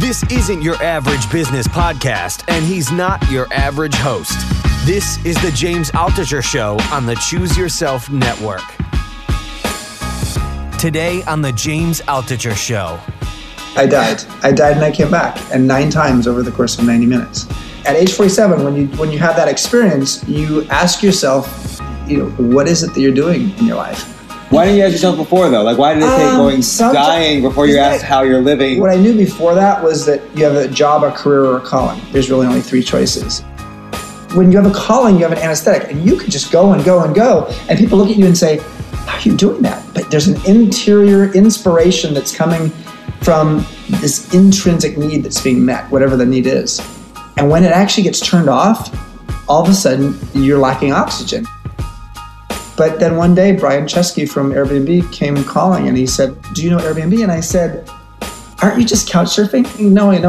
This isn't your average business podcast, and he's not your average host. This is the James Altucher Show on the Choose Yourself Network. Today on the James Altucher Show. I died and I came back, and 9 times over the course of 90 minutes. At age 47, when you have that experience, you ask yourself, what is it that you're doing in your life? Why didn't you ask yourself before, though? Like, why did it take dying before you asked how you're living? What I knew before that was that you have a job, a career, or a calling. There's really only 3 choices. When you have a calling, you have an anesthetic, and you could just go and go and go, and people look at you and say, how are you doing that? But there's an interior inspiration that's coming from this intrinsic need that's being met, whatever the need is. And when it actually gets turned off, all of a sudden, you're lacking oxygen. But then one day, Brian Chesky from Airbnb came calling and he said, do you know Airbnb? And I said, aren't you just couch surfing? No, it's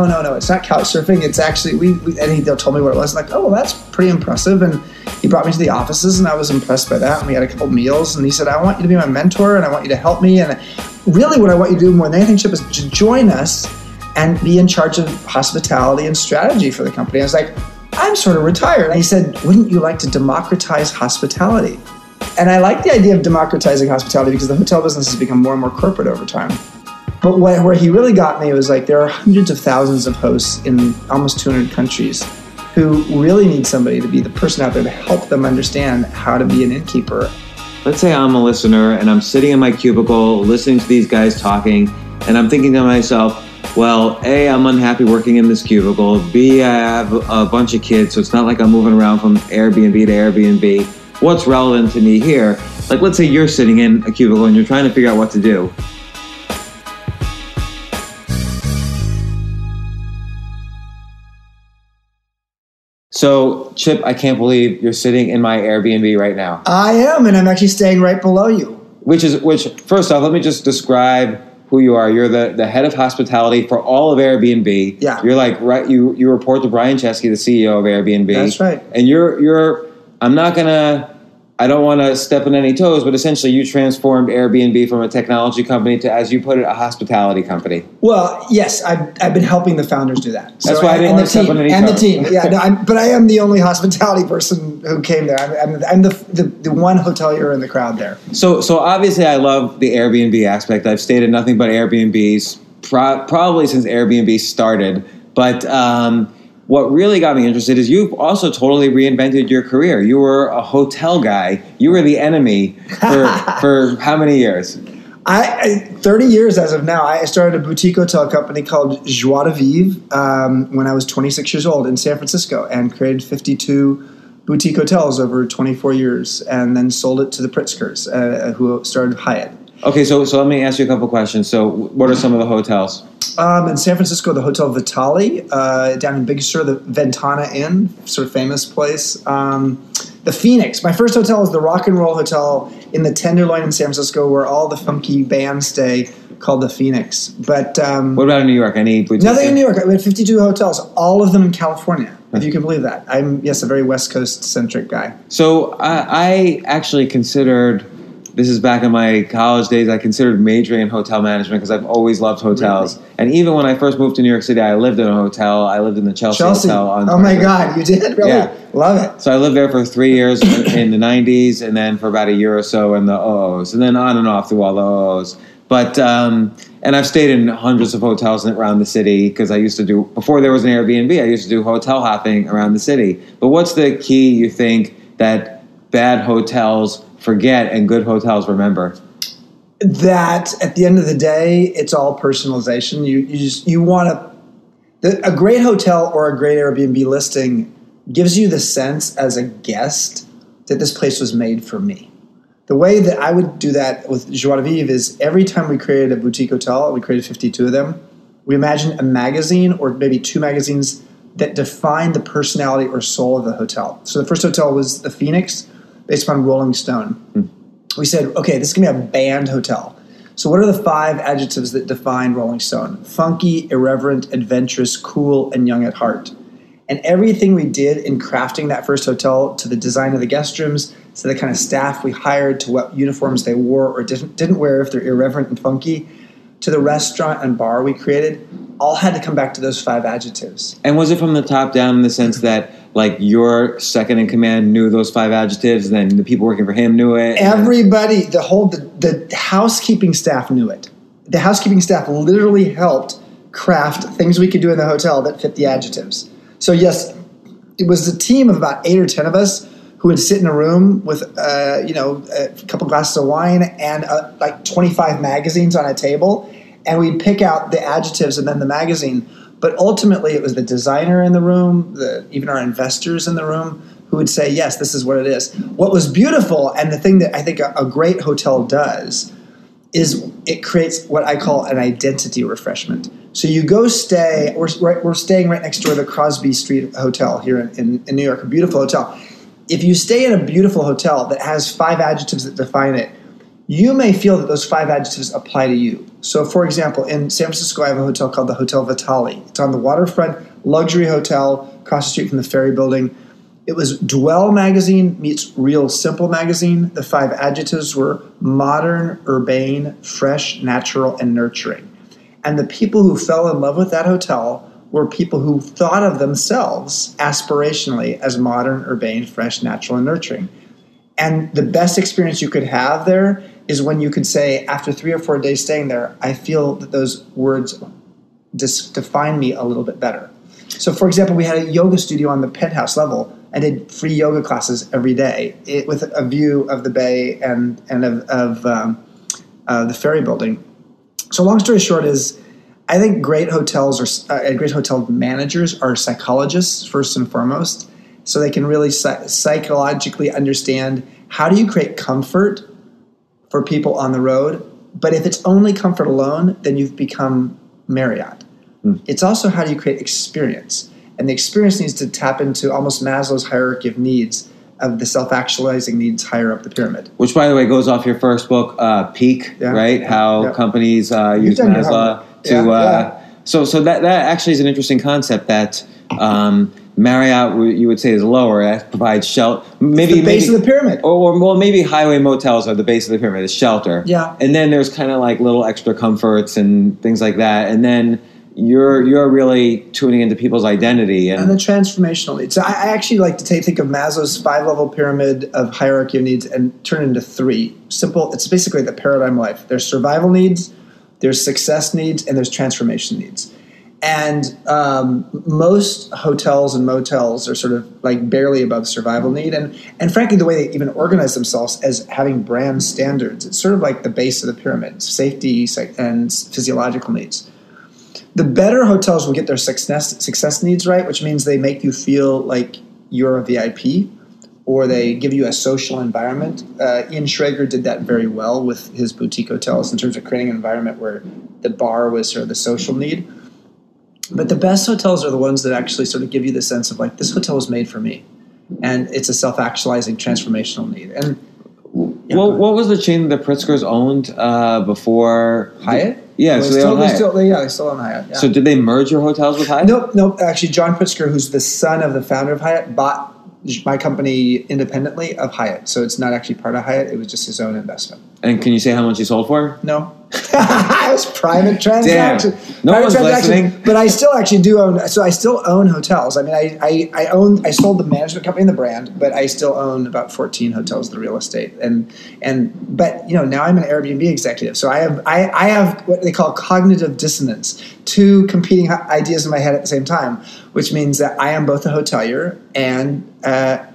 not couch surfing. It's actually, and he told me what it was. I'm like, oh, well, that's pretty impressive. And he brought me to the offices and I was impressed by that. And we had a couple meals and he said, I want you to be my mentor and I want you to help me. And really what I want you to do more than anything, Chip, is to join us and be in charge of hospitality and strategy for the company. I was like, I'm sort of retired. And he said, wouldn't you like to democratize hospitality? And I like the idea of democratizing hospitality because the hotel business has become more and more corporate over time. But where he really got me was like, there are hundreds of thousands of hosts in almost 200 countries who really need somebody to be the person out there to help them understand how to be an innkeeper. Let's say I'm a listener and I'm sitting in my cubicle listening to these guys talking and I'm thinking to myself, well, A, I'm unhappy working in this cubicle. B, I have a bunch of kids, so it's not like I'm moving around from Airbnb to Airbnb. What's relevant to me here? Like, let's say you're sitting in a cubicle and you're trying to figure out what to do. So, Chip, I can't believe you're sitting in my Airbnb right now. I am, and I'm actually staying right below you. Which first off, let me just describe who you are. You're the head of hospitality for all of Airbnb. Yeah. You're like, right, you report to Brian Chesky, the CEO of Airbnb. That's right. And you're I don't want to step on any toes, but essentially you transformed Airbnb from a technology company to, as you put it, a hospitality company. Well, yes, I've been helping the founders do that. That's why I didn't want to step on any toes. And the team, yeah. No, but I am the only hospitality person who came there. I'm the one hotelier in the crowd there. So obviously I love the Airbnb aspect. I've stayed at nothing but Airbnbs probably since Airbnb started, but what really got me interested is you've also totally reinvented your career. You were a hotel guy. You were the enemy for how many years? 30 years as of now. I started a boutique hotel company called Joie de Vivre when I was 26 years old in San Francisco and created 52 boutique hotels over 24 years and then sold it to the Pritzkers who started Hyatt. Okay, so let me ask you a couple questions. So what are some of the hotels? In San Francisco, the Hotel Vitale, down in Big Sur, the Ventana Inn, sort of famous place. The Phoenix. My first hotel was the Rock and Roll Hotel in the Tenderloin in San Francisco where all the funky bands stay, called the Phoenix. But what about in New York? Nothing in New York. We had 52 hotels, all of them in California, if you can believe that. I'm, yes, a very West Coast-centric guy. So I actually considered... This is back in my college days. I considered majoring in hotel management because I've always loved hotels. Really? And even when I first moved to New York City, I lived in a hotel. I lived in the Chelsea Hotel. On my God, you did? Really? Yeah. Love it. So I lived there for 3 years in the 90s and then for about a year or so in the OOs and then on and off through all the OOs. But and I've stayed in hundreds of hotels around the city because I used to do, before there was an Airbnb, I used to do hotel hopping around the city. But what's the key, you think, that bad hotels forget and good hotels remember? That at the end of the day, it's all personalization. You want to, a great hotel or a great Airbnb listing gives you the sense as a guest that this place was made for me. The way that I would do that with Joie de Vivre is every time we created a boutique hotel, we created 52 of them, we imagined a magazine or maybe two magazines that defined the personality or soul of the hotel. So the first hotel was the Phoenix, based upon Rolling Stone. We said, okay, this is going to be a band hotel. So what are the five adjectives that define Rolling Stone? Funky, irreverent, adventurous, cool, and young at heart. And everything we did in crafting that first hotel, to the design of the guest rooms, to the kind of staff we hired, to what uniforms they wore or didn't wear if they're irreverent and funky, to the restaurant and bar we created, all had to come back to those five adjectives. And was it from the top down in the sense that, like, your second in command knew those five adjectives, and then the people working for him knew it? Everybody, the housekeeping staff knew it. The housekeeping staff literally helped craft things we could do in the hotel that fit the adjectives. So yes, it was a team of about 8 or 10 of us who would sit in a room with, a couple glasses of wine and like 25 magazines on a table, and we'd pick out the adjectives and then the magazine. But ultimately, it was the designer in the room, even our investors in the room, who would say, yes, this is what it is. What was beautiful, and the thing that I think a great hotel does, is it creates what I call an identity refreshment. So you go stay, we're staying right next door to the Crosby Street Hotel here in New York, a beautiful hotel. If you stay in a beautiful hotel that has five adjectives that define it, you may feel that those five adjectives apply to you. So for example, in San Francisco, I have a hotel called the Hotel Vitale. It's on the waterfront, luxury hotel, across the street from the Ferry Building. It was Dwell Magazine meets Real Simple Magazine. The five adjectives were modern, urbane, fresh, natural, and nurturing. And the people who fell in love with that hotel were people who thought of themselves aspirationally as modern, urbane, fresh, natural, and nurturing. And the best experience you could have there is when you could say, after 3 or 4 days staying there, I feel that those words define me a little bit better. So, for example, we had a yoga studio on the penthouse level. I did free yoga classes every day with a view of the bay and of the Ferry Building. So long story short is, I think great hotels are great hotel managers are psychologists first and foremost, so they can really psychologically understand how do you create comfort for people on the road. But if it's only comfort alone, then you've become Marriott. It's also how do you create experience. And the experience needs to tap into almost Maslow's hierarchy of needs, of the self-actualizing needs higher up the pyramid. Which, by the way, goes off your first book, Peak, right? How companies use Maslow to... So that actually is an interesting concept that Marriott, you would say, is lower. That provides shelter. Maybe it's the base of the pyramid. Or maybe highway motels are the base of the pyramid, is shelter. Yeah. And then there's kind of like little extra comforts and things like that. And then... You're really tuning into people's identity. And the transformational needs. So I actually like to think of Maslow's 5-level pyramid of hierarchy of needs and turn it into 3. Simple. It's basically the paradigm life. There's survival needs, there's success needs, and there's transformation needs. And most hotels and motels are sort of like barely above survival need. And frankly, the way they even organize themselves as having brand standards, it's sort of like the base of the pyramid, safety and physiological needs. The better hotels will get their success needs right, which means they make you feel like you're a VIP, or they give you a social environment. Ian Schrager did that very well with his boutique hotels in terms of creating an environment where the bar was sort of the social need. But the best hotels are the ones that actually sort of give you the sense of like, this hotel was made for me, and it's a self-actualizing transformational need. And what was the chain that the Pritzkers owned before Hyatt? Yeah, so they still own Hyatt. Yeah. So did they merge your hotels with Hyatt? Nope. Actually, John Pritzker, who's the son of the founder of Hyatt, bought my company independently of Hyatt. So it's not actually part of Hyatt. It was just his own investment. And can you say how much you sold for? No. It was private transaction. Damn. No one's listening. But I still actually do own. So I still own hotels. I mean, I sold the management company and the brand, but I still own about 14 hotels, the real estate, but you know, now I'm an Airbnb executive, so I have what they call cognitive dissonance, two competing ideas in my head at the same time, which means that I am both a hotelier and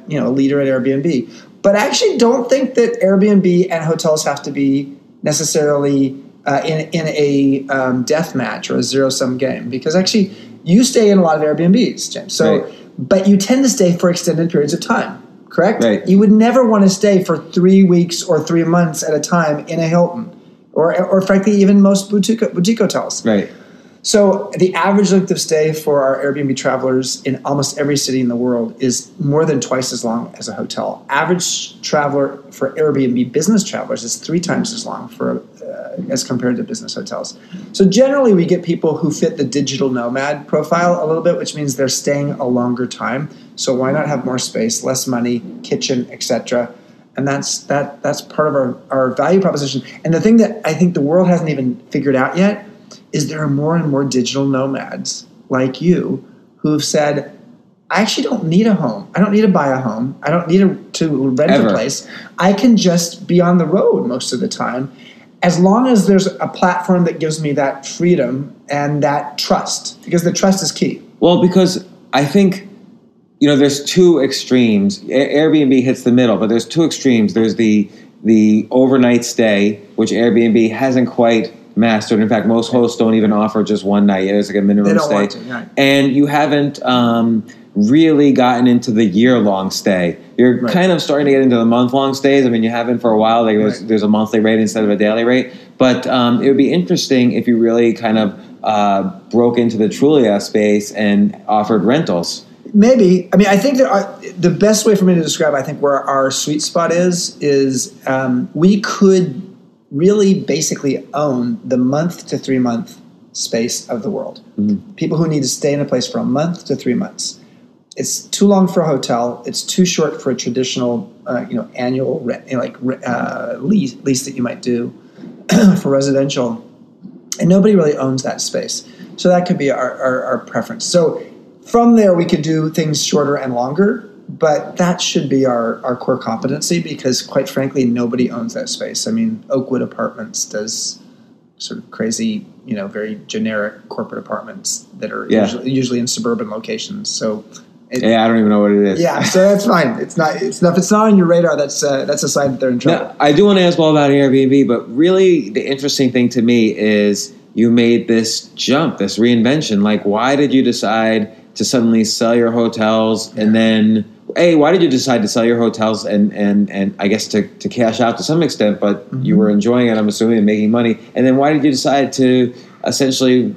you know, a leader at Airbnb, but I actually don't think that Airbnb and hotels have to be necessarily in a death match or a zero-sum game, because actually you stay in a lot of Airbnbs, James. So, right. But you tend to stay for extended periods of time, correct? Right. You would never want to stay for 3 weeks or 3 months at a time in a Hilton, or frankly, even most boutique hotels. Right. So the average length of stay for our Airbnb travelers in almost every city in the world is more than twice as long as a hotel. Average traveler for Airbnb business travelers is 3 times as long for as compared to business hotels. So generally we get people who fit the digital nomad profile a little bit, which means they're staying a longer time. So why not have more space, less money, kitchen, etc. And that's part of our value proposition. And the thing that I think the world hasn't even figured out yet is there are more and more digital nomads like you who have said, I actually don't need a home. I don't need to buy a home. I don't need to rent a place. I can just be on the road most of the time, as long as there's a platform that gives me that freedom and that trust, because the trust is key. Well, because I think, you know, there's two extremes. Airbnb hits the middle, but there's two extremes. There's the overnight stay, which Airbnb hasn't quite mastered. In fact, most hosts don't even offer just one night. It's like a minimum stay. Right. And you haven't really gotten into the year-long stay. You're right. Kind of starting to get into the month-long stays. I mean, you haven't for a while. Like there's a monthly rate instead of a daily rate. But it would be interesting if you really kind of broke into the Trulia space and offered rentals. Maybe. I mean, I think the best way for me to describe, I think, where our sweet spot is we could really basically own the month to 3 month space of the world. Mm-hmm. People who need to stay in a place for a month to 3 months. It's too long for a hotel. It's too short for a traditional, annual rent, lease that you might do for residential. And nobody really owns that space. So that could be our preference. So from there, we could do things shorter and longer, but that should be our core competency, because quite frankly, nobody owns that space. I mean, Oakwood Apartments does sort of crazy, very generic corporate apartments that are usually in suburban locations. So I don't even know what it is. Yeah, so that's fine. If it's not on your radar, that's a sign that they're in trouble. Now, I do want to ask all about Airbnb, but really the interesting thing to me is you made this jump, this reinvention. Like, why did you decide to suddenly sell your hotels and then... A, why did you decide to sell your hotels and I guess to cash out to some extent, but mm-hmm. you were enjoying it, I'm assuming, and making money. And then why did you decide to essentially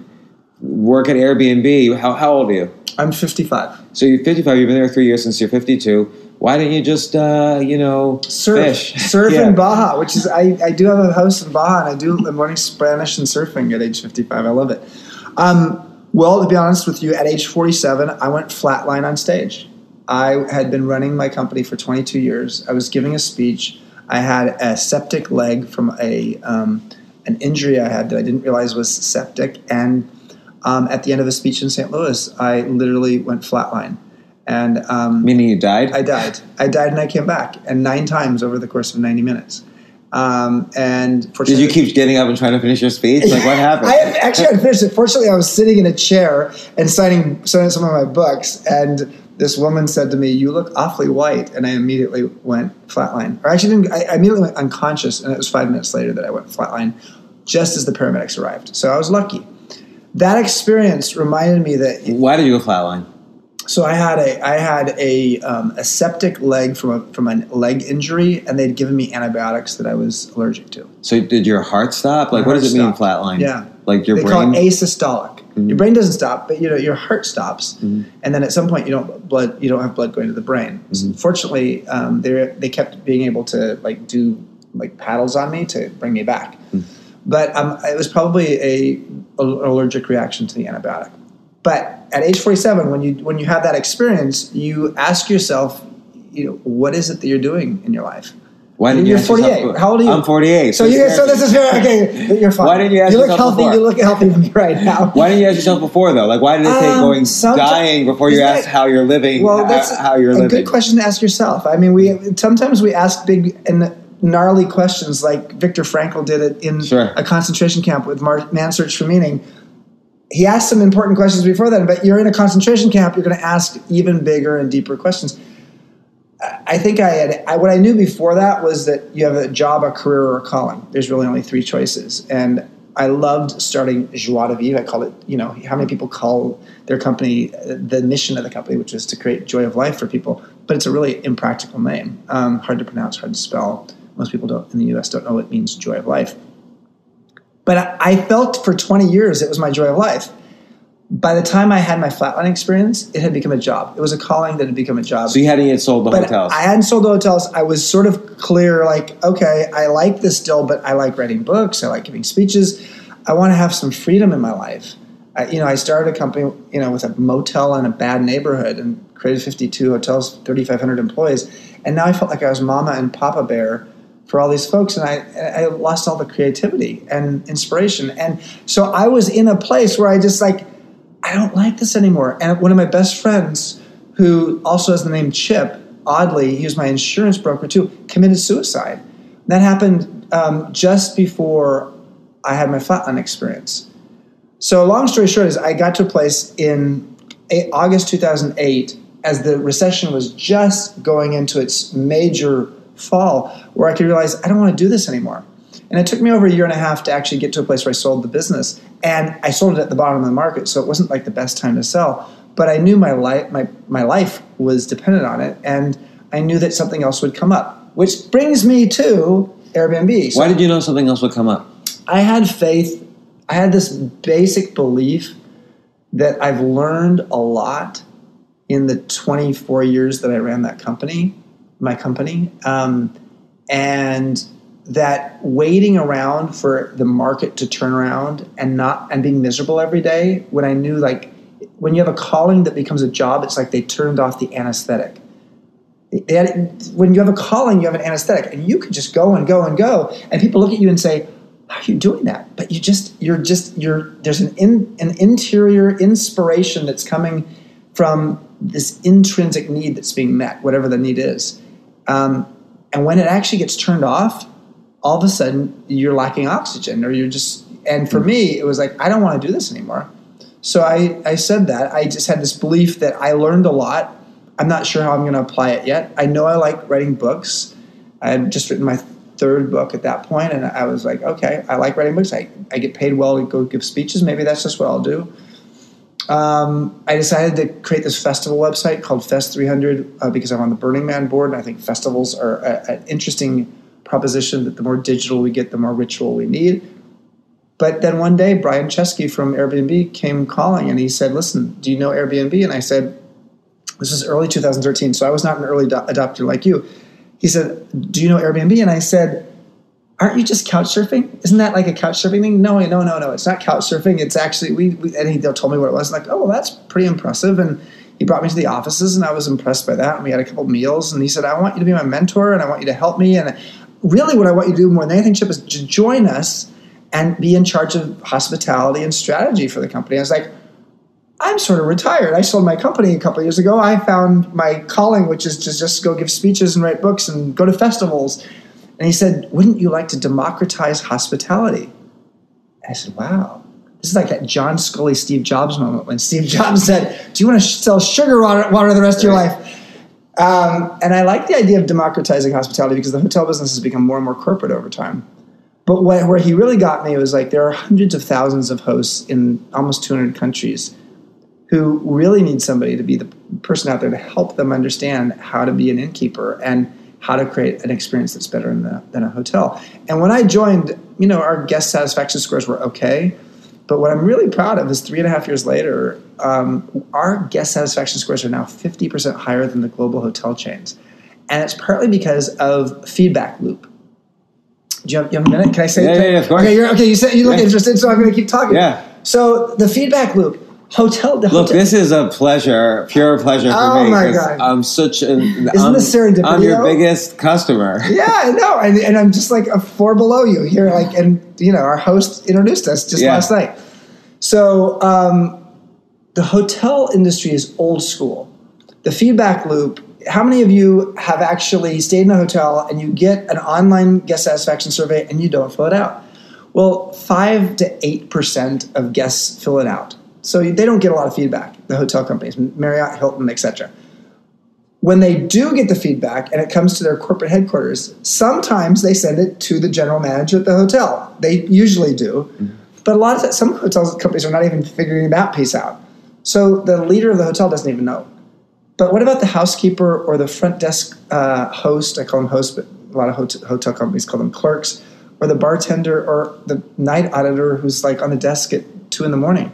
work at Airbnb? How old are you? I'm 55. So you're 55. You've been there 3 years since you're 52. Why didn't you just, surf in Baja, which is, I do have a house in Baja, and I'm learning Spanish and surfing at age 55. I love it. Well, to be honest with you, at age 47, I went flatline on stage. I had been running my company for 22 years. I was giving a speech. I had a septic leg from an injury I had that I didn't realize was septic. And at the end of a speech in St. Louis, I literally went flatline. And meaning you died? I died. I died and I came back, and 9 times over the course of 90 minutes. And did you keep getting up and trying to finish your speech? Like, what happened? I finished it. Fortunately, I was sitting in a chair and signing some of my books, and this woman said to me, "You look awfully white." And I immediately went flatline. Or actually didn't, I immediately went unconscious, and it was 5 minutes later that I went flatline, just as the paramedics arrived. So I was lucky. That experience reminded me that... Why did you go flatline? So I had a septic leg from a leg injury, and they'd given me antibiotics that I was allergic to. So did your heart stop? Like, what does it mean, flatline? Yeah. Like your brain? They call it asystolic. Mm-hmm. Your brain doesn't stop, but your heart stops, mm-hmm. and then at some point you don't have blood going to the brain. Mm-hmm. So fortunately, they kept being able to do paddles on me to bring me back, mm-hmm. but it was probably an allergic reaction to the antibiotic. But at age 47, when you have that experience, you ask yourself, what is it that you're doing in your life? Why didn't you ask yourself? You're 48. How old are you? I'm 48. So this is very, okay, you're fine. Why didn't you ask yourself before? You look healthy to me right now. Why didn't you ask yourself before, though? Like, why did it take dying before you asked how you're living? Well, that's a good question to ask yourself. I mean, we sometimes ask big and gnarly questions, like Viktor Frankl did it in a concentration camp with Man's Search for Meaning. He asked some important questions before then, but you're in a concentration camp, you're going to ask even bigger and deeper questions. I think what I knew before that was that you have a job, a career, or a calling. There's really only three choices. And I loved starting Joie de Vivre. I call it, how many people call their company the mission of the company, which is to create joy of life for people. But it's a really impractical name. Hard to pronounce, hard to spell. Most people in the U.S. don't know what means joy of life. But I felt for 20 years it was my joy of life. By the time I had my flatline experience, it had become a job. It was a calling that had become a job. So you hadn't yet sold the hotels. I hadn't sold the hotels. I was sort of clear, like, okay, I like this still, but I like writing books. I like giving speeches. I want to have some freedom in my life. I started a company, with a motel in a bad neighborhood and created 52 hotels, 3,500 employees. And now I felt like I was mama and papa bear for all these folks, and I lost all the creativity and inspiration. And so I was in a place where I just I don't like this anymore. And one of my best friends, who also has the name Chip, oddly, he was my insurance broker too, committed suicide. That happened just before I had my flatline experience. So long story short is I got to a place in August 2008, as the recession was just going into its major fall, where I could realize I don't want to do this anymore. And it took me over a year and a half to actually get to a place where I sold the business. And I sold it at the bottom of the market, so it wasn't like the best time to sell. But I knew my life was dependent on it, and I knew that something else would come up, which brings me to Airbnb. So why did you know something else would come up? I had faith. I had this basic belief that I've learned a lot in the 24 years that I ran that company, and that waiting around for the market to turn around and being miserable every day, when I knew, when you have a calling that becomes a job, it's like they turned off the anesthetic. When you have a calling, you have an anesthetic, and you can just go and go and go, and people look at you and say, "How are you doing that?" But there's an interior inspiration that's coming from this intrinsic need that's being met, whatever the need is. And when it actually gets turned off, all of a sudden you're lacking oxygen, or you're just, and for me, it was like, I don't want to do this anymore. So I said that. I just had this belief that I learned a lot. I'm not sure how I'm going to apply it yet. I know I like writing books. I had just written my third book at that point, and I was like, okay, I like writing books. I get paid well to go give speeches. Maybe that's just what I'll do. I decided to create this festival website called Fest 300 because I'm on the Burning Man board, and I think festivals are an interesting proposition, that the more digital we get, the more ritual we need. But then one day, Brian Chesky from Airbnb came calling, and he said, "Listen, do you know Airbnb?" And I said, this was early 2013, so I was not an early adopter like you. He said, "Do you know Airbnb?" And I said, "Aren't you just couch surfing? Isn't that like a couch surfing thing?" No, it's not couch surfing. It's actually, and he told me what it was. I'm like, oh, well, that's pretty impressive. And he brought me to the offices, and I was impressed by that. And we had a couple of meals, and he said, "I want you to be my mentor, and I want you to help me. And really what I want you to do more than anything, Chip, is to join us and be in charge of hospitality and strategy for the company." I was like, I'm sort of retired. I sold my company a couple of years ago. I found my calling, which is to just go give speeches and write books and go to festivals. And he said, "Wouldn't you like to democratize hospitality?" And I said, wow. This is like that John Scully, Steve Jobs moment when Steve Jobs said, "Do you want to sell sugar water the rest of your life?" And I like the idea of democratizing hospitality because the hotel business has become more and more corporate over time. But where he really got me was there are hundreds of thousands of hosts in almost 200 countries who really need somebody to be the person out there to help them understand how to be an innkeeper and how to create an experience that's better than a hotel. And when I joined, our guest satisfaction scores were okay. But what I'm really proud of is 3.5 years later, our guest satisfaction scores are now 50% higher than the global hotel chains. And it's partly because of feedback loop. Do you have a minute? Can I say it? Yeah, of course. Okay, you look interested, so I'm going to keep talking. Yeah. So the feedback loop. hotel. The Look, hotel. This is a pleasure, pure pleasure for me. Oh my God! I'm such an. Isn't this serendipity? I'm your biggest customer. Yeah, I know, and I'm just like a four below you here, like, and you know, our host introduced us just last night. So the hotel industry is old school. The feedback loop. How many of you have actually stayed in a hotel and you get an online guest satisfaction survey and you don't fill it out? Well, 5 to 8% of guests fill it out. So they don't get a lot of feedback, the hotel companies, Marriott, Hilton, etc. When they do get the feedback and it comes to their corporate headquarters, sometimes they send it to the general manager at the hotel. They usually do. But a lot of some hotel companies are not even figuring that piece out. So the leader of the hotel doesn't even know. But what about the housekeeper or the front desk host? I call them hosts, but a lot of hotel companies call them clerks. Or the bartender or the night auditor who's like on the desk at 2 in the morning.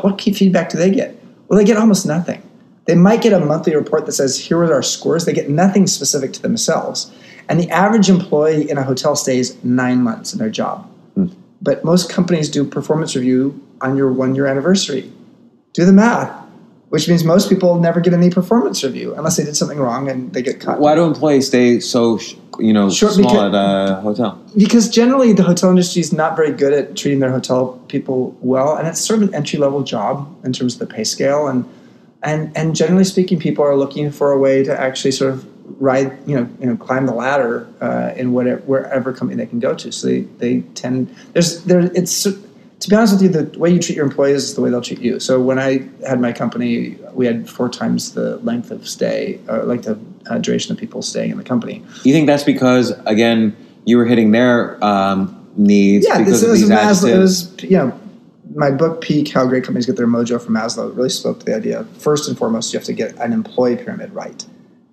What key feedback do they get? Well, they get almost nothing. They might get a monthly report that says, here are our scores. They get nothing specific to themselves. And the average employee in a hotel stays 9 months in their job. But most companies do performance review on your one-year anniversary. Do the math. Which means most people never get any performance review unless they did something wrong and they get caught. Why do employees stay so, small at a hotel? Because generally the hotel industry is not very good at treating their hotel people well, and it's sort of an entry-level job in terms of the pay scale. And generally speaking, people are looking for a way to actually sort of ride, climb the ladder in wherever company they can go to. So they tend to be honest with you, the way you treat your employees is the way they'll treat you. So when I had my company, we had 4 times the length of stay, or length of duration of people staying in the company. You think that's because, again, you were hitting their needs? Yeah, because this is Maslow. It was, my book Peak, How Great Companies Get Their Mojo from Maslow, really spoke to the idea of, first and foremost, you have to get an employee pyramid right.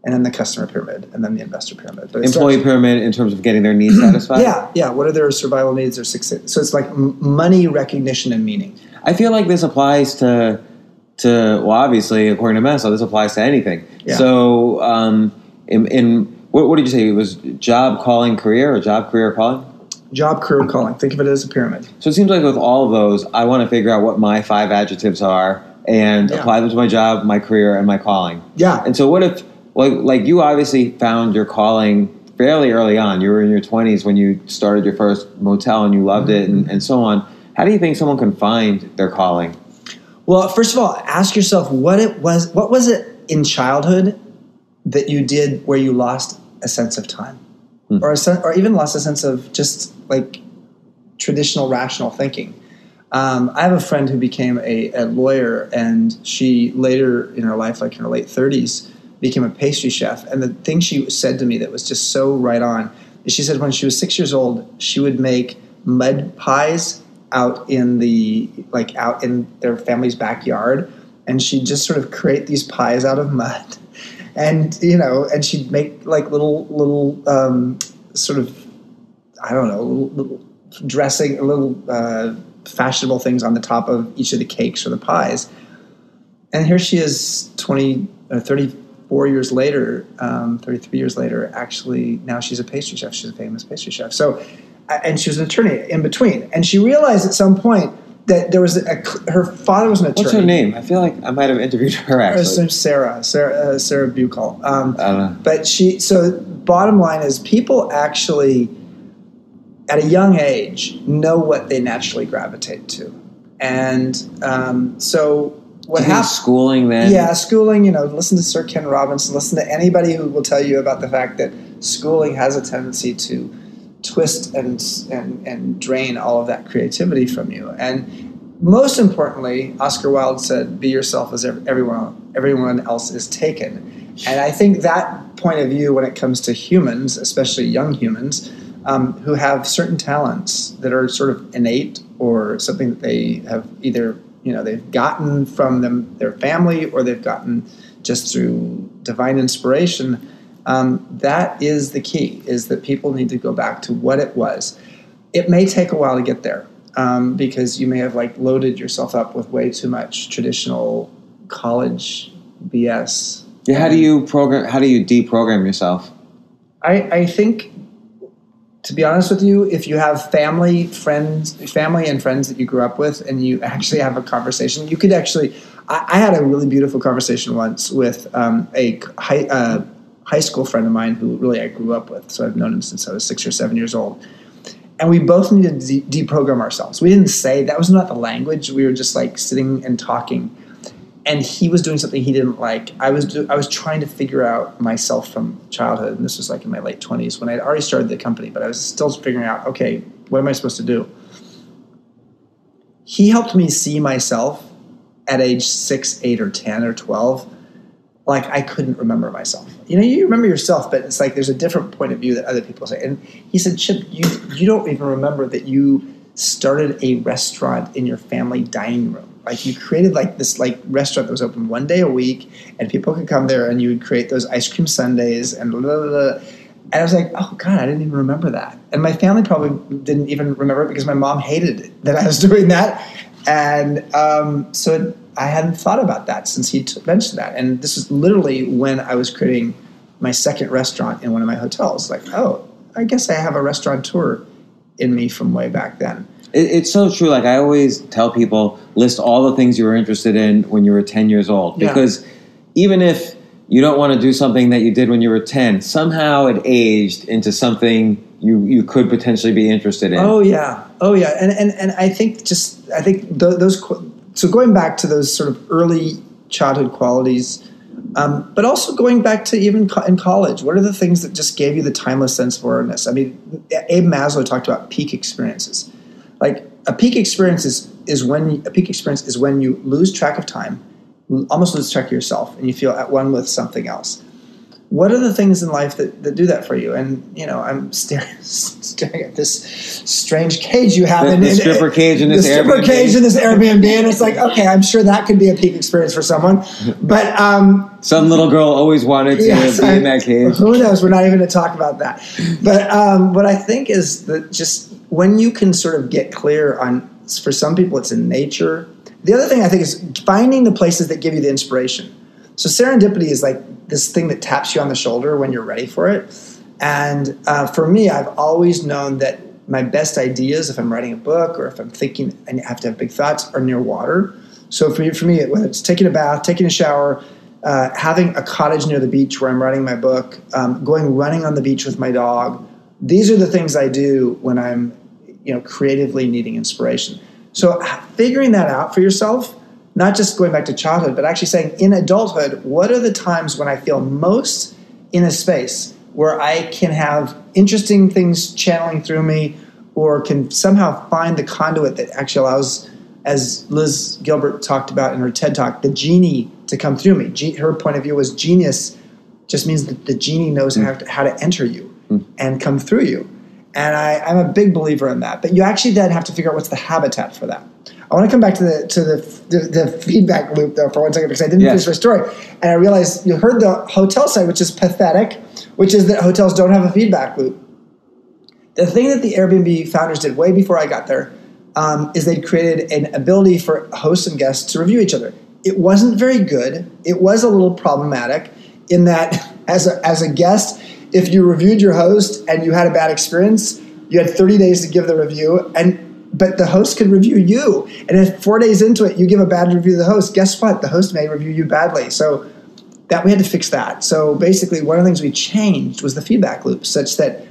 And then the customer pyramid, and then the investor pyramid. But employee pyramid in terms of getting their needs satisfied? Yeah. What are their survival needs? Or success? So it's like money, recognition, and meaning. I feel like this applies to obviously, according to Maslow, this applies to anything. Yeah. So what did you say? It was job, calling, career, or job, career, calling? Job, career, calling. Think of it as a pyramid. So it seems like with all of those, I want to figure out what my 5 adjectives are and apply them to my job, my career, and my calling. Yeah. And so what if... Like you obviously found your calling fairly early on. You were in your 20s when you started your first motel and you loved it and so on. How do you think someone can find their calling? Well, first of all, ask yourself what was it in childhood that you did where you lost a sense of time? Or even lost a sense of just like traditional rational thinking. I have a friend who became a lawyer, and she later in her life, like in her late 30s, became a pastry chef. And the thing she said to me that was just so right on is she said when she was 6 years old, she would make mud pies out in their family's backyard. And she'd just sort of create these pies out of mud. And, and she'd make like little sort of, I don't know, little dressing, little fashionable things on the top of each of the cakes or the pies. And here she is 20 or 30. 4 years later, 33 years later, actually, now she's a pastry chef. She's a famous pastry chef. So, and she was an attorney in between. And she realized at some point that there was her father was an attorney. What's her name? I feel like I might have interviewed her actually. Sarah Buickall. I don't know. But bottom line is people actually, at a young age, know what they naturally gravitate to. And so... What happened? Schooling then? Yeah, schooling, listen to Sir Ken Robinson, listen to anybody who will tell you about the fact that schooling has a tendency to twist and drain all of that creativity from you. And most importantly, Oscar Wilde said, be yourself as everyone else is taken. And I think that point of view when it comes to humans, especially young humans, who have certain talents that are sort of innate or something that they have either... they've gotten from their family, or they've gotten just through divine inspiration. That is the key, is that people need to go back to what it was. It may take a while to get there because you may have like loaded yourself up with way too much traditional college BS. Yeah, how do you deprogram yourself? I think to be honest with you, if you have family and friends that you grew up with and you actually have a conversation, you could actually, I had a really beautiful conversation once with a high school friend of mine who really I grew up with. So I've known him since I was 6 or 7 years old. And we both needed to deprogram ourselves. We didn't say, that was not the language. We were just like sitting and talking. And he was doing something he didn't like. I was trying to figure out myself from childhood. And this was like in my late 20s when I'd already started the company, but I was still figuring out, okay, what am I supposed to do? He helped me see myself at age 6, 8, or 10, or 12. Like I couldn't remember myself. You know, you remember yourself, but it's like there's a different point of view that other people say. And he said, Chip, you don't even remember that you started a restaurant in your family dining room. Like you created like this like restaurant that was open one day a week and people could come there and you would create those ice cream sundaes and blah, blah, blah. And I was like, oh God, I didn't even remember that. And my family probably didn't even remember it because my mom hated it that I was doing that. And I hadn't thought about that since he mentioned that. And this was literally when I was creating my second restaurant in one of my hotels. Like, oh, I guess I have a restaurateur in me from way back then. It's so true. Like I always tell people, list all the things you were interested in when you were 10 years old. Yeah. Because even if you don't want to do something that you did when you were 10, somehow it aged into something you could potentially be interested in. Oh, yeah. Oh, yeah. And I think those... So going back to those sort of early childhood qualities, but also going back to even in college, what are the things that just gave you the timeless sense of awareness? I mean, Abe Maslow talked about peak experiences. Like a peak experience is when you lose track of time, almost lose track of yourself, and you feel at one with something else. What are the things in life that do that for you? And, you know, I'm staring at this strange cage you have. The stripper cage in this Airbnb. And it's like, okay, I'm sure that could be a peak experience for someone. But some little girl always wanted to be in that cage. Who knows? We're not even going to talk about that. But what I think is that just when you can sort of get clear on, for some people it's in nature. The other thing I think is finding the places that give you the inspiration. So serendipity is like this thing that taps you on the shoulder when you're ready for it. And for me, I've always known that my best ideas, if I'm writing a book or if I'm thinking and I have to have big thoughts, are near water. So for me, whether it's taking a bath, taking a shower, having a cottage near the beach where I'm writing my book, going running on the beach with my dog, these are the things I do when I'm, you know, creatively needing inspiration. So figuring that out for yourself, not just going back to childhood, but actually saying in adulthood, what are the times when I feel most in a space where I can have interesting things channeling through me or can somehow find the conduit that actually allows, as Liz Gilbert talked about in her TED Talk, the genie to come through me. Her point of view was genius just means that the genie knows how to enter you and come through you. And I'm a big believer in that. But you actually then have to figure out what's the habitat for that. I want to come back to the feedback loop though for one second because I didn't finish my story. And I realized you heard the hotel side, which is pathetic, which is that hotels don't have a feedback loop. The thing that the Airbnb founders did way before I got there is they'd created an ability for hosts and guests to review each other. It wasn't very good. It was a little problematic in that as a guest, if you reviewed your host and you had a bad experience, you had 30 days to give the review, but the host could review you. And if 4 days into it, you give a bad review to the host, guess what? The host may review you badly. So that we had to fix that. So basically one of the things we changed was the feedback loop such that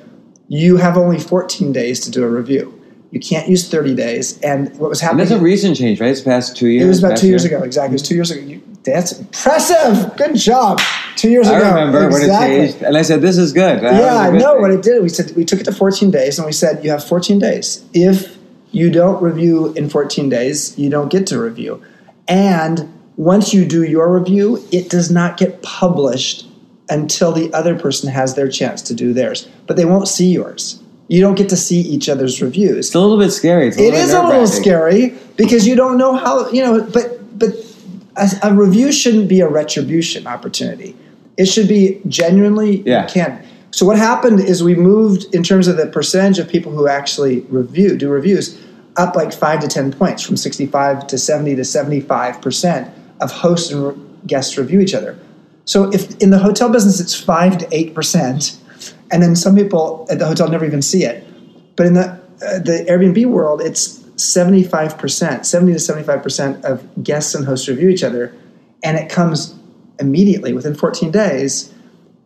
you have only 14 days to do a review. You can't use 30 days. And what was happening... And that's a recent change, right? It's past 2 years. It was about 2 years ago. Exactly. It was 2 years ago. That's impressive. Good job. 2 years ago. I remember when it changed. And I said, this is good. What it did. We said we took it to 14 days and we said, you have 14 days. If you don't review in 14 days, you don't get to review. And once you do your review, it does not get published until the other person has their chance to do theirs. But they won't see yours. You don't get to see each other's reviews. It's a little bit scary. It is a little scary because you don't know how, you know, but a review shouldn't be a retribution opportunity. It should be genuinely you can't. So what happened is we moved in terms of the percentage of people who actually do reviews up like 5 to 10 points from 65 to 70 to 75% of hosts and guests review each other. So if in the hotel business it's 5 to 8%, And then some people at the hotel never even see it. But in the Airbnb world, it's 70 to 75% of guests and hosts review each other. And it comes immediately within 14 days.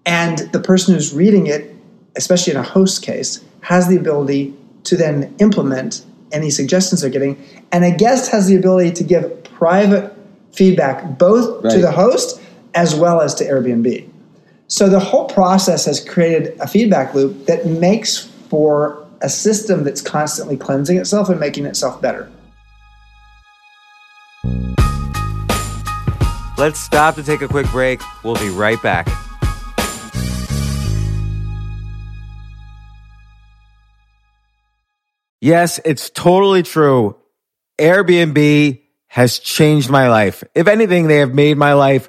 And the person who's reading it, especially in a host case, has the ability to then implement any suggestions they're getting. And a guest has the ability to give private feedback both to the host as well as to Airbnb. So the whole process has created a feedback loop that makes for a system that's constantly cleansing itself and making itself better. Let's stop to take a quick break. We'll be right back. Yes, it's totally true. Airbnb has changed my life. If anything, they have made my life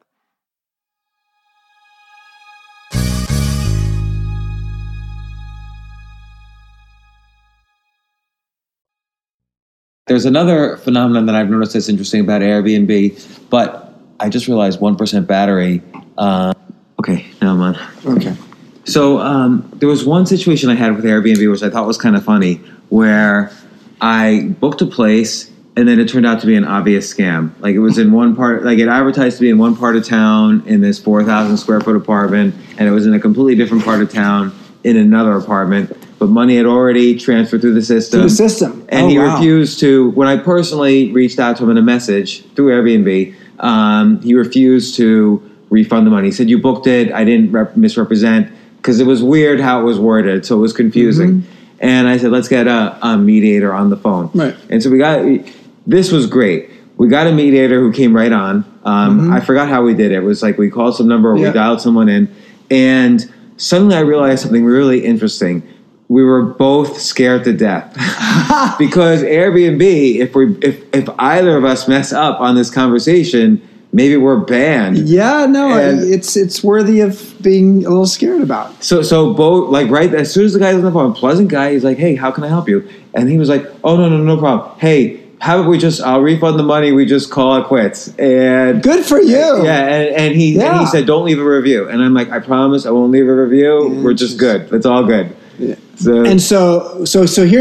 There's another phenomenon that I've noticed that's interesting about Airbnb, but I just realized 1% battery. Okay, now I'm on. Okay. So there was one situation I had with Airbnb, which I thought was kind of funny, where I booked a place and then it turned out to be an obvious scam. Like it was in one part, like it advertised to be in one part of town in this 4,000 square foot apartment, and it was in a completely different part of town in another apartment. But money had already transferred through the system. And refused to, when I personally reached out to him in a message through Airbnb, he refused to refund the money. He said, you booked it. I didn't misrepresent, because it was weird how it was worded. So it was confusing. Mm-hmm. And I said, let's get a mediator on the phone. Right. And so this was great. We got a mediator who came right on. Mm-hmm. I forgot how we did it. It was like we called some number, we dialed someone in. And suddenly I realized something really interesting. We were both scared to death because Airbnb, if either of us mess up on this conversation, maybe we're banned. Yeah, no, it's worthy of being a little scared about. So both, like, right as soon as the guy's on the phone, pleasant guy, he's like, "Hey, how can I help you?" And he was like, "Oh, no problem. Hey, how about I'll refund the money. We just call it quits." And good for you. Yeah. And he said, "Don't leave a review." And I'm like, "I promise, I won't leave a review. Yeah, we're just good. It's all good." Yeah. So here's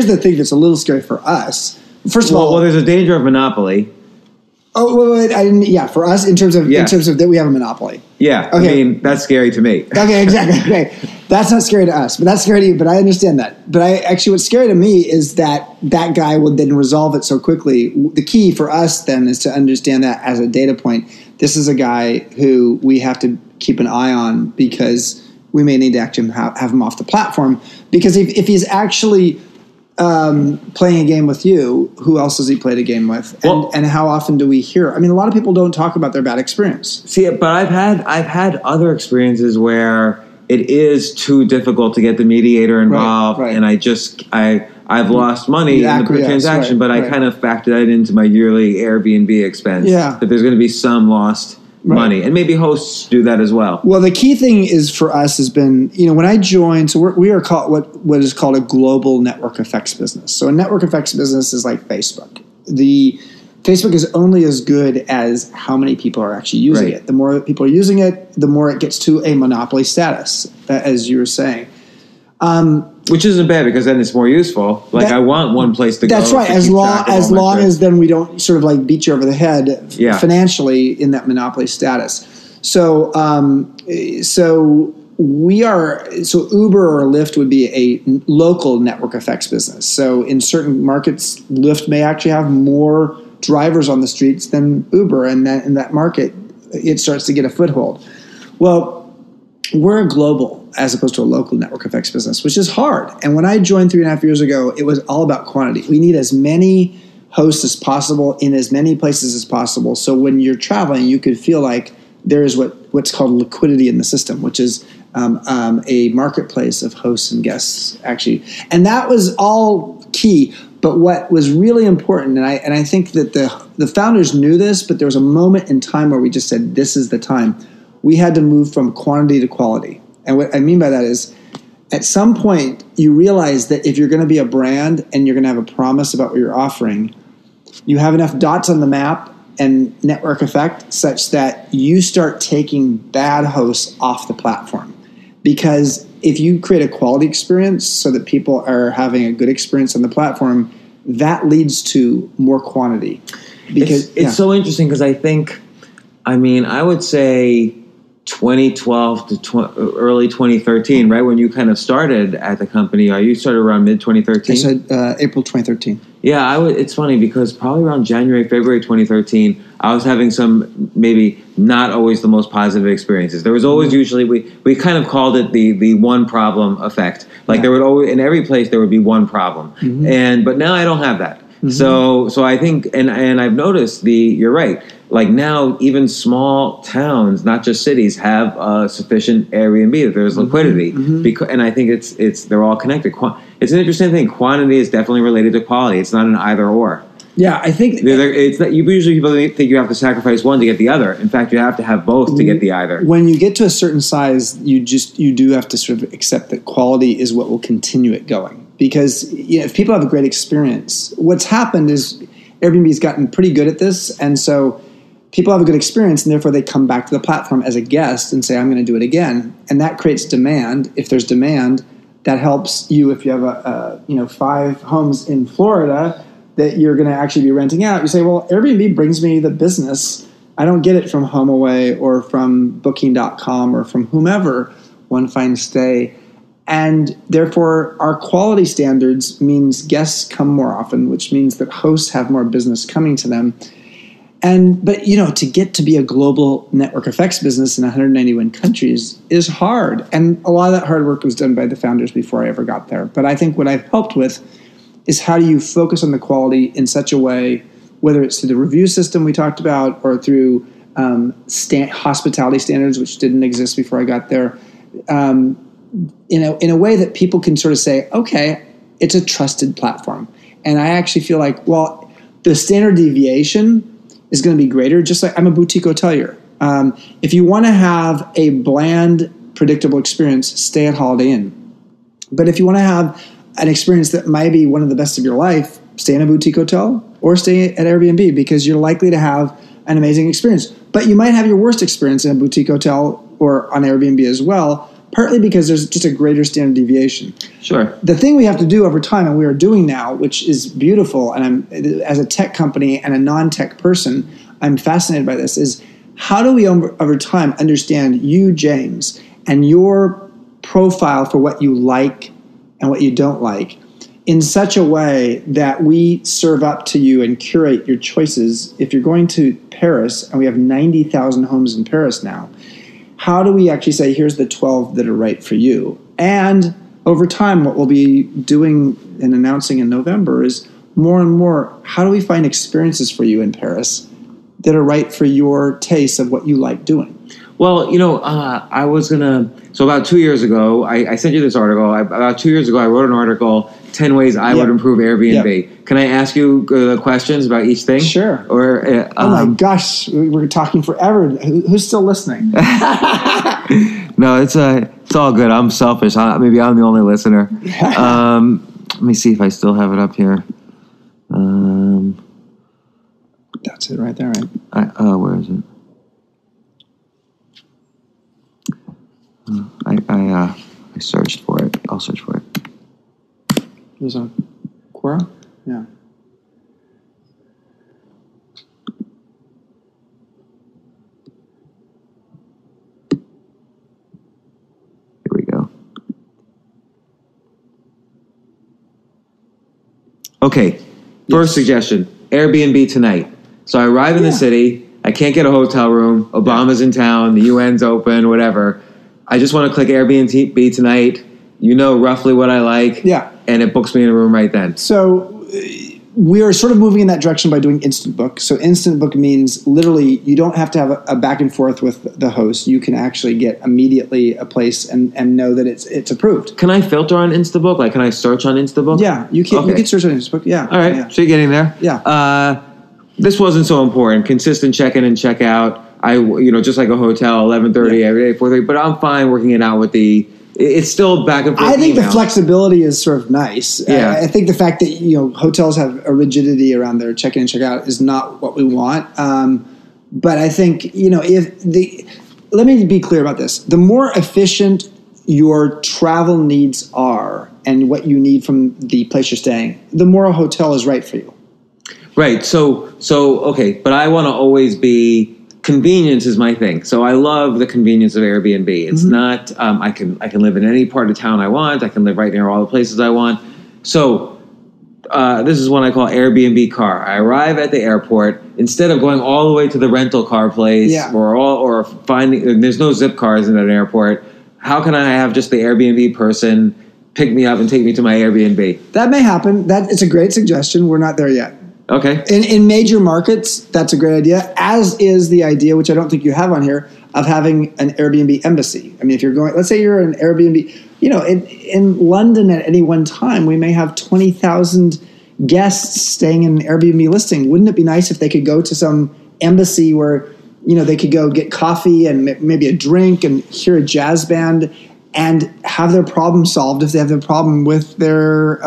the thing that's a little scary for us. First of all, there's a danger of monopoly. Oh, wait, I didn't. Yeah, for us in terms of that we have a monopoly. Yeah, okay. I mean that's scary to me. Okay, exactly. Okay, that's not scary to us, but that's scary to you. But I understand that. But what's scary to me is that guy would then resolve it so quickly. The key for us then is to understand that as a data point. This is a guy who we have to keep an eye on because we may need to actually have him off the platform, because if he's actually playing a game with you, who else has he played a game with? And how often do we hear? I mean, a lot of people don't talk about their bad experience. See, but I've had other experiences where it is too difficult to get the mediator involved, right. And I've lost money in the transaction, but I kind of factored that into my yearly Airbnb expense. Yeah, that there's going to be some lost money. And maybe hosts do that as well. Well, the key thing is for us has been, when I joined, so we are called what is called a global network effects business. So a network effects business is like Facebook. Facebook is only as good as how many people are actually using it. The more people are using it, the more it gets to a monopoly status, as you were saying. Which isn't bad, because then it's more useful. Like I want one place to go. That's right. As long as then we don't sort of like beat you over the head financially in that monopoly status. So, so Uber or Lyft would be a local network effects business. So in certain markets, Lyft may actually have more drivers on the streets than Uber, and that in that market, it starts to get a foothold. Well, we're global, as opposed to a local network effects business, which is hard. And when I joined 3.5 years ago, it was all about quantity. We need as many hosts as possible in as many places as possible. So when you're traveling, you could feel like there is what's called liquidity in the system, which is a marketplace of hosts and guests, actually. And that was all key. But what was really important, and I think that the founders knew this, but there was a moment in time where we just said, this is the time. We had to move from quantity to quality. And what I mean by that is, at some point, you realize that if you're going to be a brand and you're going to have a promise about what you're offering, you have enough dots on the map and network effect such that you start taking bad hosts off the platform. Because if you create a quality experience so that people are having a good experience on the platform, that leads to more quantity. Because it's so interesting, because I think, I would say 2012 to early 2013, right when you kind of started at the company, or you started around mid 2013. I said April 2013. Yeah, it's funny because probably around January, February 2013, I was having some maybe not always the most positive experiences. There was always usually we kind of called it the one problem effect. Like there would always in every place there would be one problem, but now I don't have that. Mm-hmm. So I think, and I've noticed you're right. Like now, even small towns, not just cities, have sufficient Airbnb that there's liquidity. Mm-hmm. And I think they're all connected. It's an interesting thing. Quantity is definitely related to quality. It's not an either or. Yeah, I think usually people think you have to sacrifice one to get the other. In fact, you have to have both to get the either. When you get to a certain size, you do have to sort of accept that quality is what will continue it going. Because if people have a great experience, what's happened is Airbnb's gotten pretty good at this, and so people have a good experience, and therefore they come back to the platform as a guest and say, I'm going to do it again. And that creates demand. If there's demand, that helps you. If you have a 5 homes in Florida that you're going to actually be renting out, you say, well, Airbnb brings me the business. I don't get it from HomeAway or from Booking.com or from whomever one finds stay. And therefore, our quality standards means guests come more often, which means that hosts have more business coming to them. But to get to be a global network effects business in 191 countries is hard. And a lot of that hard work was done by the founders before I ever got there. But I think what I've helped with is how do you focus on the quality in such a way, whether it's through the review system we talked about or through hospitality standards, which didn't exist before I got there, in a way that people can sort of say, okay, it's a trusted platform. And I actually feel like, well, the standard deviation is going to be greater, just like I'm a boutique hotelier. If you want to have a bland, predictable experience, stay at Holiday Inn. But if you want to have an experience that might be one of the best of your life, stay in a boutique hotel or stay at Airbnb, because you're likely to have an amazing experience. But you might have your worst experience in a boutique hotel or on Airbnb as well, partly because there's just a greater standard deviation. Sure. The thing we have to do over time, and we are doing now, which is beautiful, and I'm, as a tech company and a non-tech person, I'm fascinated by this, is how do we over time understand you, James, and your profile for what you like and what you don't like in such a way that we serve up to you and curate your choices. If you're going to Paris, and we have 90,000 homes in Paris now, how do we actually say, here's the 12 that are right for you? And over time, what we'll be doing and announcing in November is more and more, how do we find experiences for you in Paris that are right for your taste of what you like doing? Well, about 2 years ago, I sent you this article. About 2 years ago, I wrote an article, 10 Ways I Would Improve Airbnb. Yep. Can I ask you questions about each thing? Sure. Or oh my gosh, we're talking forever. Who's still listening? No, it's all good. I'm selfish. Maybe I'm the only listener. Let me see if I still have it up here. That's it right there, right? Where is it? I searched for it. I'll search for it. It was on Quora? Yeah. Here we go. Okay. Yes. First suggestion, Airbnb tonight. So I arrive in the city. I can't get a hotel room. Obama's in town. The UN's open, whatever. I just want to click Airbnb tonight. You know roughly what I like. Yeah. And it books me in a room right then. So we are sort of moving in that direction by doing instant book. So instant book means literally you don't have to have a back and forth with the host. You can actually get immediately a place and know that it's approved. Can I filter on Instabook? Like, can I search on Instabook? Yeah, you can. Okay. You can search on Instabook. Yeah. All right. Yeah. So you're getting there. Yeah. This wasn't so important. Consistent check-in and check-out. Just like a hotel, 11:30 every day, 4:30. But I'm fine working it out with the. It's still back and forth. I think the flexibility is sort of nice. Yeah. I think the fact that hotels have a rigidity around their check-in and check-out is not what we want. But I think let me be clear about this. The more efficient your travel needs are and what you need from the place you're staying, the more a hotel is right for you. Right. So okay, but I want to always be. Convenience is my thing. So I love the convenience of Airbnb. It's not, I can live in any part of town I want. I can live right near all the places I want. So this is one I call Airbnb car. I arrive at the airport. Instead of going all the way to the rental car place or finding, there's no zip cars in an airport. How can I have just the Airbnb person pick me up and take me to my Airbnb? That may happen. It's a great suggestion. We're not there yet. Okay. In major markets, that's a great idea, as is the idea, which I don't think you have on here, of having an Airbnb embassy. I mean, if you're going, let's say you're an Airbnb, in London at any one time, we may have 20,000 guests staying in an Airbnb listing. Wouldn't it be nice if they could go to some embassy where, they could go get coffee and maybe a drink and hear a jazz band and have their problem solved if they have their problem with their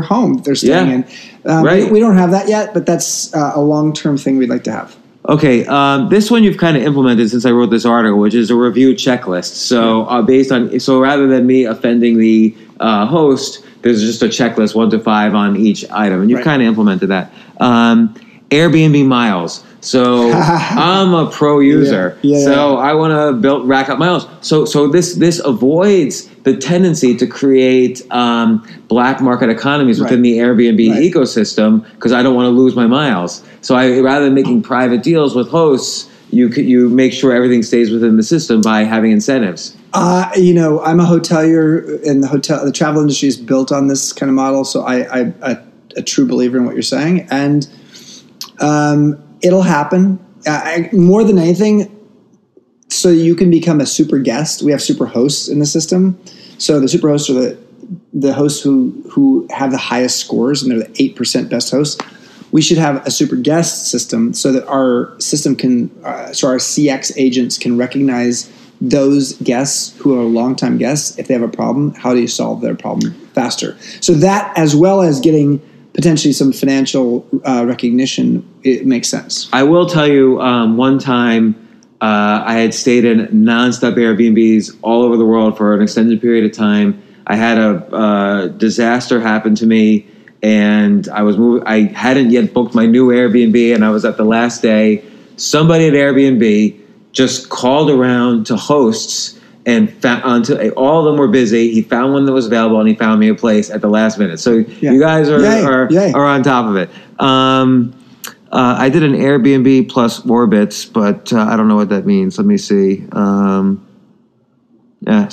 home they're staying in. Right. We don't have that yet, but that's a long-term thing we'd like to have. Okay. This one you've kind of implemented since I wrote this article, which is a review checklist. So based on rather than me offending the host, there's just a checklist 1 to 5 on each item, and you've kind of implemented that. Airbnb miles. So I'm a pro user. Yeah. So I want to rack up miles. So this avoids the tendency to create black market economies within the Airbnb ecosystem because I don't want to lose my miles. So rather than making private deals with hosts, you make sure everything stays within the system by having incentives. I'm a hotelier, and the travel industry is built on this kind of model. So I'm a true believer in what you're saying, and it'll happen more than anything. So you can become a super guest. We have super hosts in the system. So the super hosts are the hosts who have the highest scores, and they're the 8% best hosts. We should have a super guest system so that our system can, so our CX agents can recognize those guests who are longtime guests. If they have a problem, how do you solve their problem faster? So that, as well as getting potentially some financial recognition, it makes sense. I will tell you one time I had stayed in nonstop Airbnbs all over the world for an extended period of time. I had a disaster happen to me, and I was moving. I hadn't yet booked my new Airbnb, and I was at the last day. Somebody at Airbnb just called around to hosts, and all of them were busy. He found one that was available, and he found me a place at the last minute. So you guys are on top of it. I did an Airbnb plus Orbitz, but I don't know what that means. Let me see.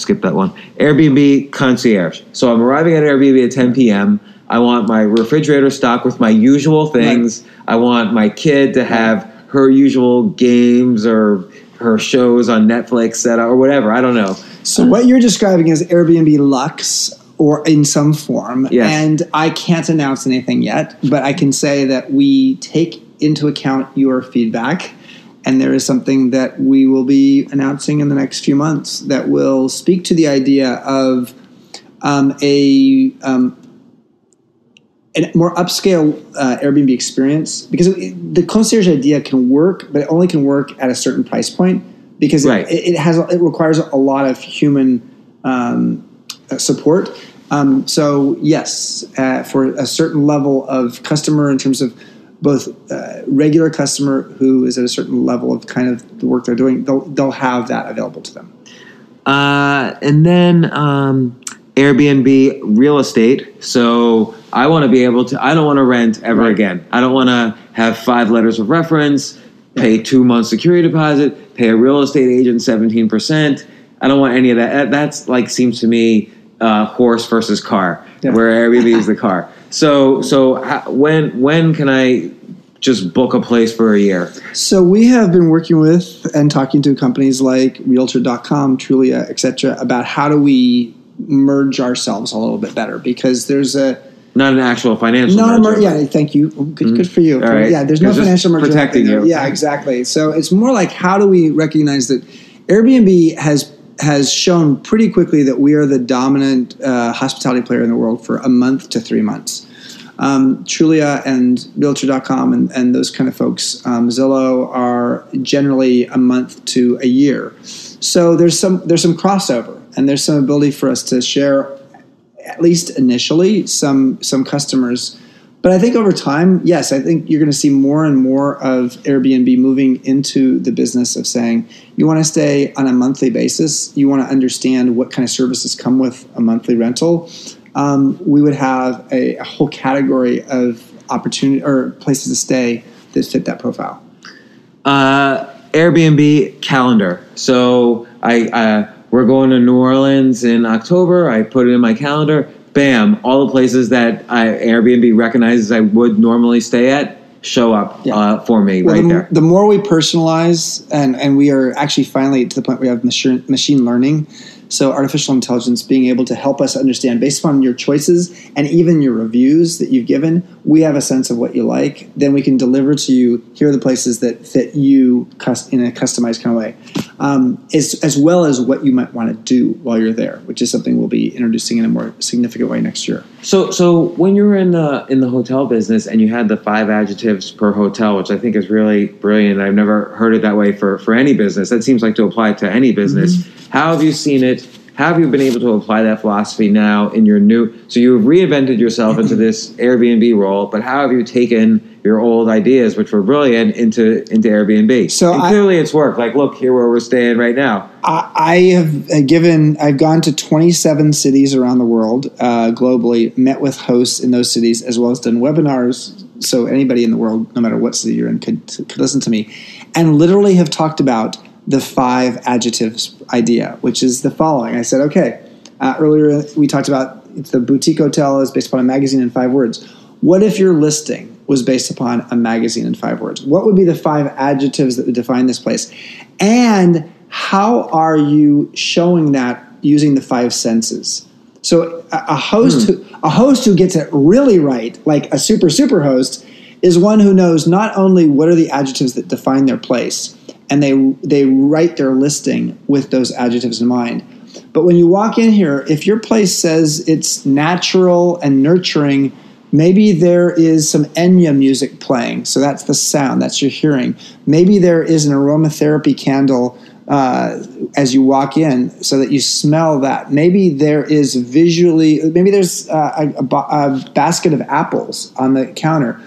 Skip that one. Airbnb concierge. So I'm arriving at Airbnb at 10 p.m. I want my refrigerator stocked with my usual things. Right. I want my kid to have her usual games or her shows on Netflix set or whatever. I don't know. So what you're describing is Airbnb Luxe or in some form. Yes. And I can't announce anything yet, but I can say that we take into account your feedback, and there is something that we will be announcing in the next few months that will speak to the idea of a more upscale Airbnb experience, because the concierge idea can work, but it only can work at a certain price point, because it requires a lot of human support. So yes, for a certain level of customer, in terms of both regular customer who is at a certain level of kind of the work they're doing, they'll have that available to them. And then Airbnb real estate. So I want to be able to, I don't want to rent ever again. I don't want to have 5 letters of reference, pay 2 months security deposit, pay a real estate agent 17%. I don't want any of that. That's seems to me horse versus car, where Airbnb is the car. So when can I just book a place for a year? So we have been working with and talking to companies like Realtor.com, Trulia, etc., about how do we merge ourselves a little bit better, because there's a not an actual financial merger. Yeah, thank you. Good for you. All right. Yeah, there's no financial merger protecting you. Yeah, exactly. So it's more like how do we recognize that Airbnb has shown pretty quickly that we are the dominant hospitality player in the world for a month to 3 months. Trulia and Realtor.com and those kind of folks, Zillow, are generally a month to a year. So there's some crossover, and there's some ability for us to share, at least initially, some customers. But I think over time, yes, I think you're going to see more and more of Airbnb moving into the business of saying, you want to stay on a monthly basis, you want to understand what kind of services come with a monthly rental. We would have a whole category of opportunity or places to stay that fit that profile. Airbnb calendar. So we're going to New Orleans in October. I put it in my calendar. Bam! All the places that Airbnb recognizes I would normally stay at show up for me there. The more we personalize, and we are actually finally to the point where we have machine learning. So artificial intelligence being able to help us understand based upon your choices and even your reviews that you've given, we have a sense of what you like. Then we can deliver to you, here are the places that fit you in a customized kind of way, as well as what you might want to do while you're there, which is something we'll be introducing in a more significant way next year. So when you were in the hotel business and you had the 5 adjectives per hotel, which I think is really brilliant, I've never heard it that way for any business. That seems like to apply to any business. Mm-hmm. How have you seen it? Have you been able to apply that philosophy now in your new? So you've reinvented yourself into this Airbnb role, but how have you taken your old ideas, which were brilliant, into Airbnb? So clearly, it's worked. Like, look here where we're staying right now. I've gone to 27 cities around the world globally, met with hosts in those cities, as well as done webinars. So anybody in the world, no matter what city you're in, could listen to me, and literally have talked about the 5 adjectives idea, which is the following. I said, okay, earlier we talked about the boutique hotel is based upon a magazine in 5 words. What if your listing was based upon a magazine in 5 words? What would be the 5 adjectives that would define this place? And how are you showing that using the 5 senses? So a host who gets it really right, like a super host, is one who knows not only what are the adjectives that define their place, and they write their listing with those adjectives in mind. But when you walk in here, if your place says it's natural and nurturing, maybe there is some Enya music playing. So that's the sound, that's your hearing. Maybe there is an aromatherapy candle as you walk in so that you smell that. Maybe there is a basket of apples on the counter.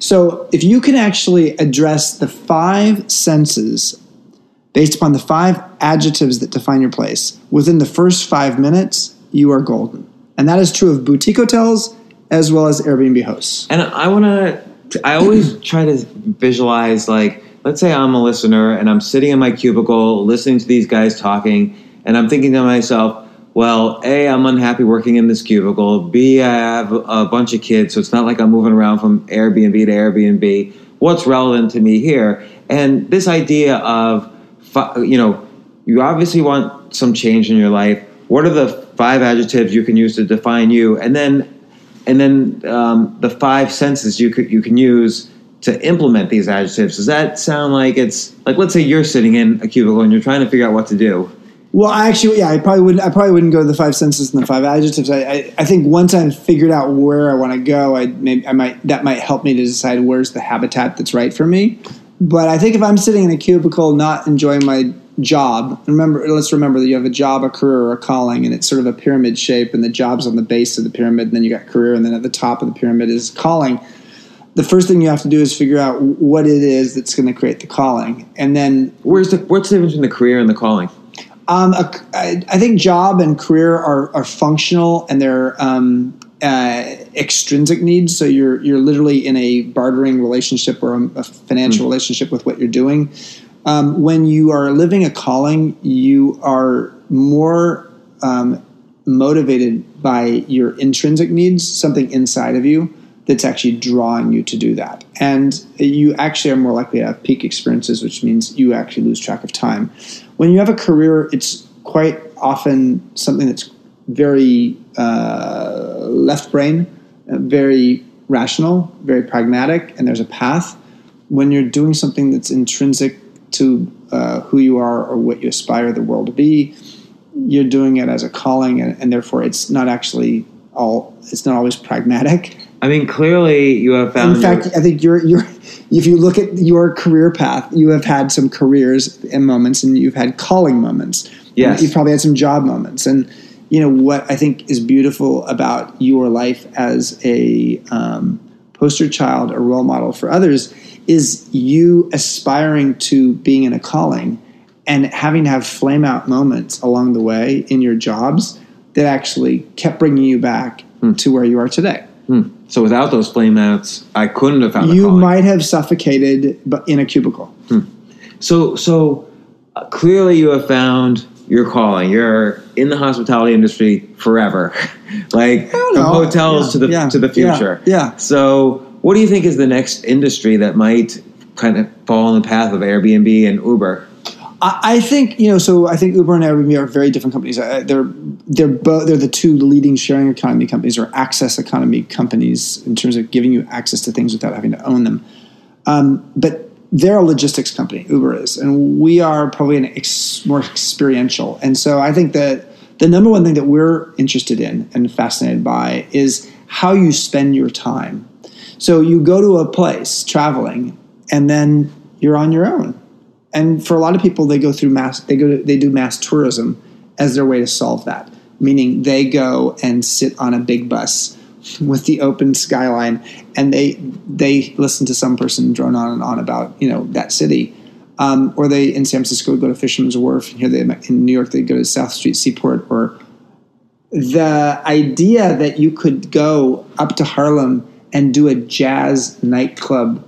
So if you can actually address the 5 senses based upon the 5 adjectives that define your place, within the first 5 minutes, you are golden. And that is true of boutique hotels as well as Airbnb hosts. And I always try to visualize, like, let's say I'm a listener and I'm sitting in my cubicle listening to these guys talking, and I'm thinking to myself, well, A, I'm unhappy working in this cubicle. B, I have a bunch of kids, so it's not like I'm moving around from Airbnb to Airbnb. What's relevant to me here? And this idea of, you obviously want some change in your life. What are the 5 adjectives you can use to define you? And then the 5 senses you can use to implement these adjectives. Does that sound like it's like, let's say you're sitting in a cubicle and you're trying to figure out what to do? Well, I probably wouldn't go to the 5 senses and the 5 adjectives. I think once I've figured out where I want to go, that might help me to decide where's the habitat that's right for me. But I think if I'm sitting in a cubicle not enjoying my job, let's remember that you have a job, a career, or a calling, and it's sort of a pyramid shape, and the job's on the base of the pyramid, and then you got career, and then at the top of the pyramid is calling. The first thing you have to do is figure out what it is that's going to create the calling, and then what's the difference between the career and the calling? I think job and career are functional, and they're extrinsic needs. So you're literally in a bartering relationship or a financial relationship with what you're doing. When you are living a calling, you are more motivated by your intrinsic needs, something inside of you that's actually drawing you to do that. And you actually are more likely to have peak experiences, which means you actually lose track of time. When you have a career, it's quite often something that's very left brain, very rational, very pragmatic, and there's a path. When you're doing something that's intrinsic to who you are or what you aspire the world to be, you're doing it as a calling, and therefore it's not actually all, it's not always pragmatic. I mean, clearly you have found... In fact, I think you're if you look at your career path, you have had some careers and moments, and you've had calling moments. Yes. You've probably had some job moments. And, you know, what I think is beautiful about your life as a poster child or role model for others is you aspiring to being in a calling and having to have flame out moments along the way in your jobs that actually kept bringing you back to where you are today. So without those flame outs, I couldn't have found a calling. You might have suffocated in a cubicle. So clearly you have found your calling. You're in the hospitality industry forever, like from hotels to the future. Yeah. So what do you think is the next industry that might kind of fall on the path of Airbnb and Uber? I think, you know, so I think Uber and Airbnb are very different companies. They're the two leading sharing economy companies, or access economy companies, in terms of giving you access to things without having to own them. But they're a logistics company, Uber is, and we are probably an more experiential. And so I think that the number one thing that we're interested in and fascinated by is how you spend your time. So you go to a place traveling, and then you're on your own. And for a lot of people, they go through they do mass tourism as their way to solve that. Meaning they go and sit on a big bus with the open skyline, and they listen to some person drone on and on about, you know, that city. Or they in San Francisco go to Fisherman's Wharf. Here in New York they go to South Street Seaport. Or the idea that you could go up to Harlem and do a jazz nightclub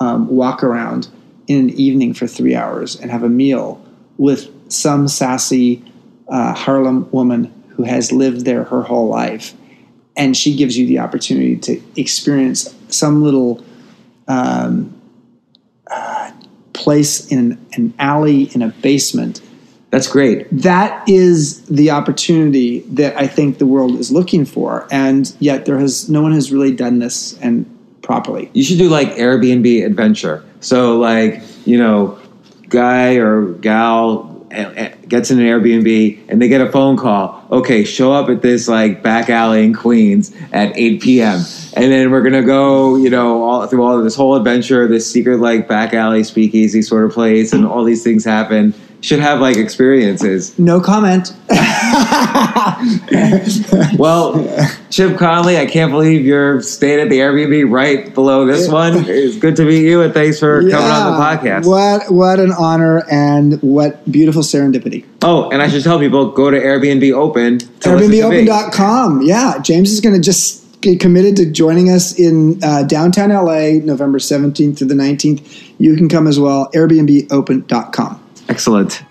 walk around in an evening for 3 hours and have a meal with some sassy Harlem woman who has lived there her whole life. And she gives you the opportunity to experience some little place in an alley in a basement. That's great. That is the opportunity that I think the world is looking for. And yet no one has really done this and properly. You should do like Airbnb Adventure. So like, you know, guy or gal gets in an Airbnb and they get a phone call. Okay, show up at this like back alley in Queens at 8 p.m. And then we're going to go, you know, through all of this whole adventure, this secret like back alley speakeasy sort of place, and all these things happen. Should have like experiences. No comment. Well, Chip Conley, I can't believe you're staying at the Airbnb right below this one. It's good to meet you, and thanks for coming on the podcast. What an honor, and what beautiful serendipity. Oh, and I should tell people, go to Airbnb Open. AirbnbOpen.com. Yeah, James is going to just get committed to joining us in downtown LA, November 17th to the 19th. You can come as well. AirbnbOpen.com. Excellent.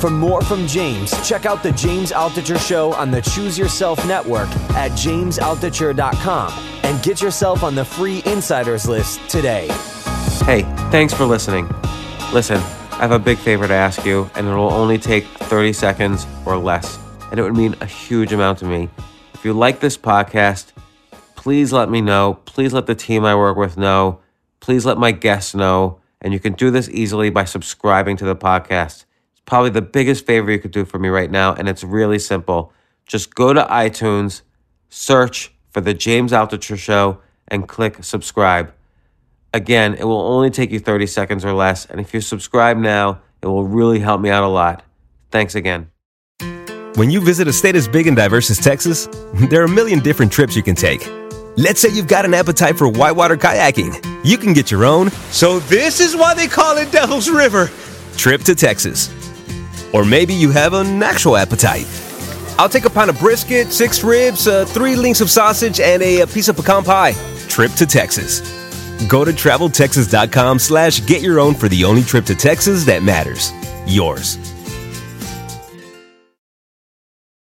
For more from James, check out The James Altucher Show on the Choose Yourself Network at jamesaltucher.com and get yourself on the free insiders list today. Hey, thanks for listening. Listen, I have a big favor to ask you, and it will only take 30 seconds or less, and it would mean a huge amount to me. If you like this podcast, please let me know. Please let the team I work with know. Please let my guests know. And you can do this easily by subscribing to the podcast. It's probably the biggest favor you could do for me right now, and it's really simple. Just go to iTunes, search for The James Altucher Show, and click subscribe. Again, it will only take you 30 seconds or less, and if you subscribe now, it will really help me out a lot. Thanks again. When you visit a state as big and diverse as Texas, there are a million different trips you can take. Let's say you've got an appetite for whitewater kayaking. You can get your own. So this is why they call it Devil's River. Trip to Texas. Or maybe you have an actual appetite. I'll take a pound of brisket, 6 ribs, 3 links of sausage, and a piece of pecan pie. Trip to Texas. Go to TravelTexas.com/getyourown for the only trip to Texas that matters. Yours.